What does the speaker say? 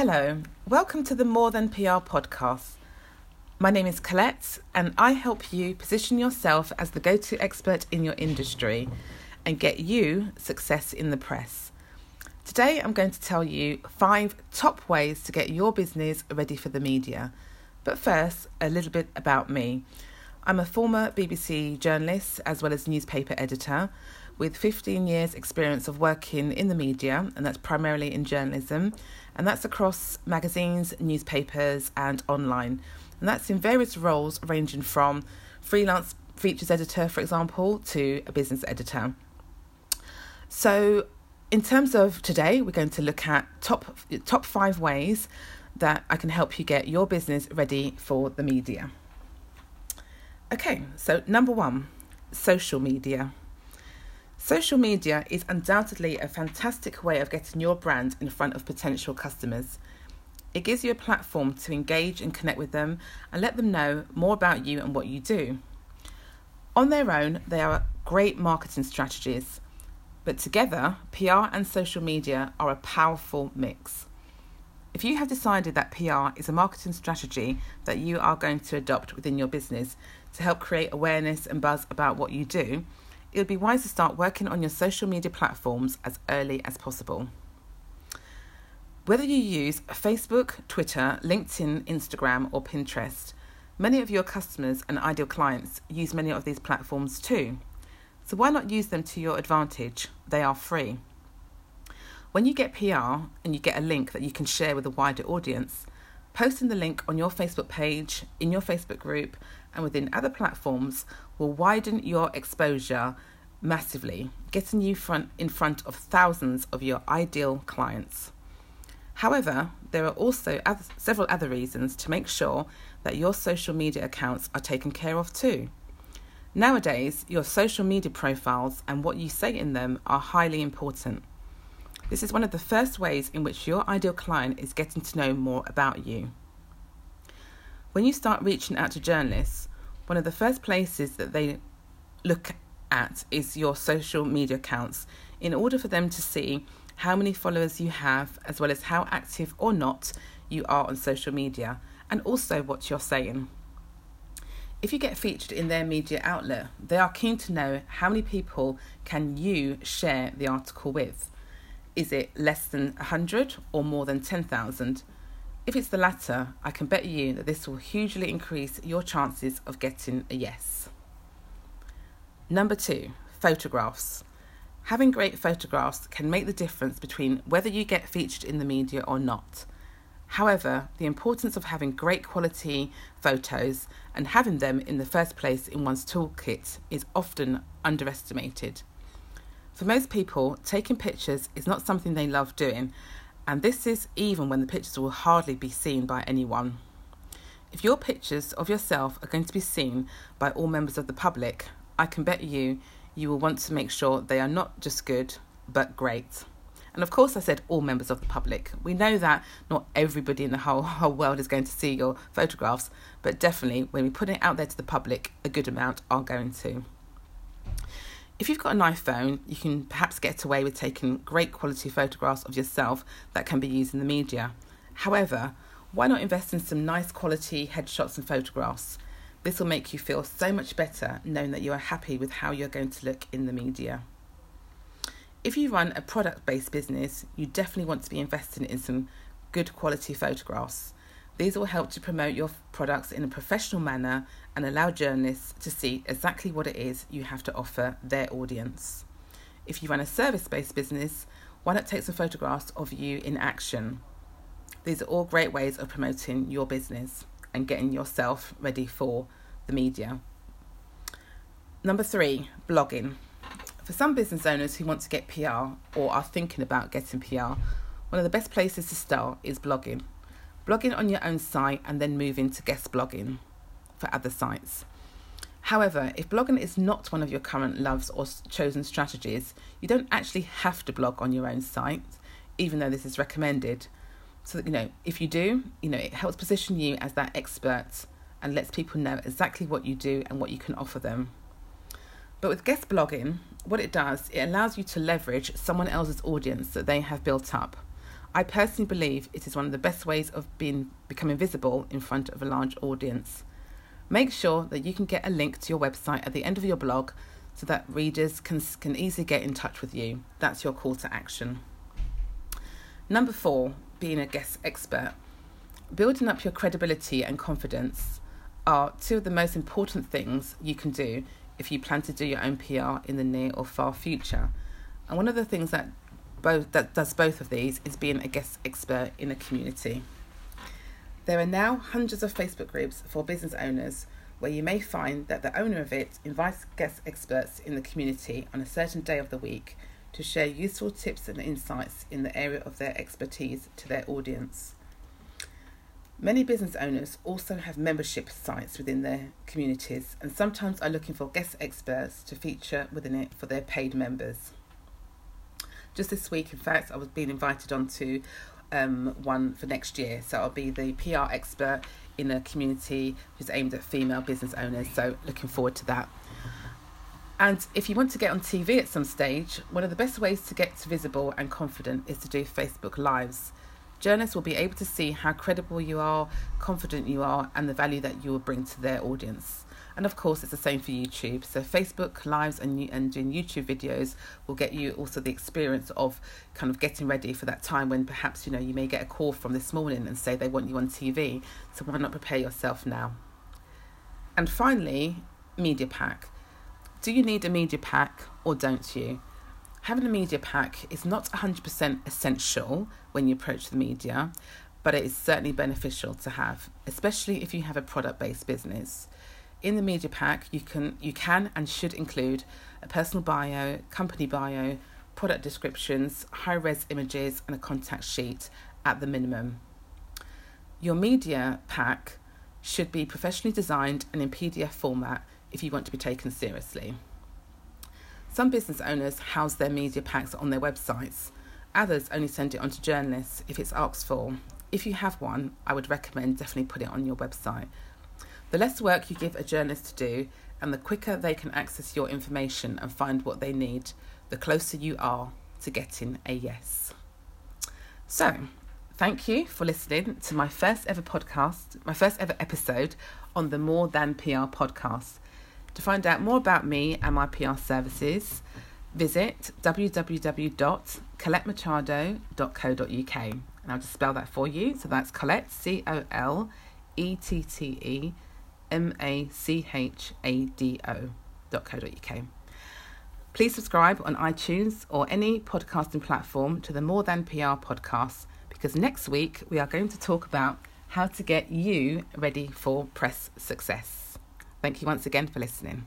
Hello, welcome to the More Than PR podcast. My name is Colette and I help you position yourself as the go-to expert in your industry and get you success in the press. Today I'm going to tell you 5 top ways to get your business ready for the media. But first, a little bit about me. I'm a former BBC journalist as well as newspaper editor with 15 years experience of working in the media, and that's primarily in journalism, and that's across magazines, newspapers and online. And that's in various roles ranging from freelance features editor, for example, to a business editor. So in terms of today, we're going to look at top 5 ways that I can help you get your business ready for the media. Okay, so number 1, social media. Social media is undoubtedly a fantastic way of getting your brand in front of potential customers. It gives you a platform to engage and connect with them and let them know more about you and what you do. On their own, they are great marketing strategies, but together, PR and social media are a powerful mix. If you have decided that PR is a marketing strategy that you are going to adopt within your business to help create awareness and buzz about what you do, it would be wise to start working on your social media platforms as early as possible. Whether you use Facebook, Twitter, LinkedIn, Instagram or Pinterest, many of your customers and ideal clients use many of these platforms too. So why not use them to your advantage? They are free. When you get PR and you get a link that you can share with a wider audience, posting the link on your Facebook page, in your Facebook group and within other platforms will widen your exposure massively, getting you in front of thousands of your ideal clients. However, there are also several other reasons to make sure that your social media accounts are taken care of too. Nowadays, your social media profiles and what you say in them are highly important. This is one of the first ways in which your ideal client is getting to know more about you. When you start reaching out to journalists, one of the first places that they look at is your social media accounts in order for them to see how many followers you have, as well as how active or not you are on social media, and also what you're saying. If you get featured in their media outlet, they are keen to know how many people can you share the article with. Is it less than 100 or more than 10,000? If it's the latter, I can bet you that this will hugely increase your chances of getting a yes. Number 2, photographs. Having great photographs can make the difference between whether you get featured in the media or not. However, the importance of having great quality photos and having them in the first place in one's toolkit is often underestimated. For most people, taking pictures is not something they love doing, and this is even when the pictures will hardly be seen by anyone. If your pictures of yourself are going to be seen by all members of the public, I can bet you will want to make sure they are not just good, but great. And of course I said all members of the public. We know that not everybody in the whole world is going to see your photographs, but definitely when we put it out there to the public, a good amount are going to. If you've got an iPhone, you can perhaps get away with taking great quality photographs of yourself that can be used in the media. However, why not invest in some nice quality headshots and photographs? This will make you feel so much better knowing that you are happy with how you're going to look in the media. If you run a product-based business, you definitely want to be investing in some good quality photographs. These will help to promote your products in a professional manner and allow journalists to see exactly what it is you have to offer their audience. If you run a service-based business, why not take some photographs of you in action? These are all great ways of promoting your business and getting yourself ready for the media. Number 3, blogging. For some business owners who want to get PR or are thinking about getting PR, one of the best places to start is blogging. Blogging on your own site and then move into guest blogging for other sites. However, if blogging is not one of your current loves or chosen strategies, you don't actually have to blog on your own site, even though this is recommended. So that, if you do, it helps position you as that expert and lets people know exactly what you do and what you can offer them. But with guest blogging, what it does, it allows you to leverage someone else's audience that they have built up. I personally believe it is one of the best ways of becoming visible in front of a large audience. Make sure that you can get a link to your website at the end of your blog so that readers can easily get in touch with you. That's your call to action. Number 4, being a guest expert. Building up your credibility and confidence are two of the most important things you can do if you plan to do your own PR in the near or far future. And one of the things that does both of these is being a guest expert in a community. There are now hundreds of Facebook groups for business owners where you may find that the owner of it invites guest experts in the community on a certain day of the week to share useful tips and insights in the area of their expertise to their audience. Many business owners also have membership sites within their communities and sometimes are looking for guest experts to feature within it for their paid members. Just this week, in fact, I was being invited onto one for next year. So I'll be the PR expert in a community who's aimed at female business owners. So looking forward to that. And if you want to get on TV at some stage, one of the best ways to get visible and confident is to do Facebook Lives. Journalists will be able to see how credible you are, confident you are, and the value that you will bring to their audience. And of course, it's the same for YouTube. So Facebook Lives and doing YouTube videos will get you also the experience of kind of getting ready for that time when perhaps, you may get a call from this morning and say they want you on TV. So why not prepare yourself now? And finally, media pack. Do you need a media pack or don't you? Having a media pack is not 100% essential when you approach the media, but it is certainly beneficial to have, especially if you have a product-based business. In the media pack, you can and should include a personal bio, company bio, product descriptions, high-res images, and a contact sheet at the minimum. Your media pack should be professionally designed and in PDF format if you want to be taken seriously. Some business owners house their media packs on their websites. Others only send it on to journalists if it's asked for. If you have one, I would recommend definitely put it on your website. The less work you give a journalist to do and the quicker they can access your information and find what they need, the closer you are to getting a yes. So, thank you for listening to my first ever episode on the More Than PR podcast. To find out more about me and my PR services, visit www.colettemachado.co.uk. And I'll just spell that for you. So that's Colette, COLETTEMACHADO.co.uk. Please subscribe on iTunes or any podcasting platform to the More Than PR podcast, because next week we are going to talk about how to get you ready for press success. Thank you once again for listening.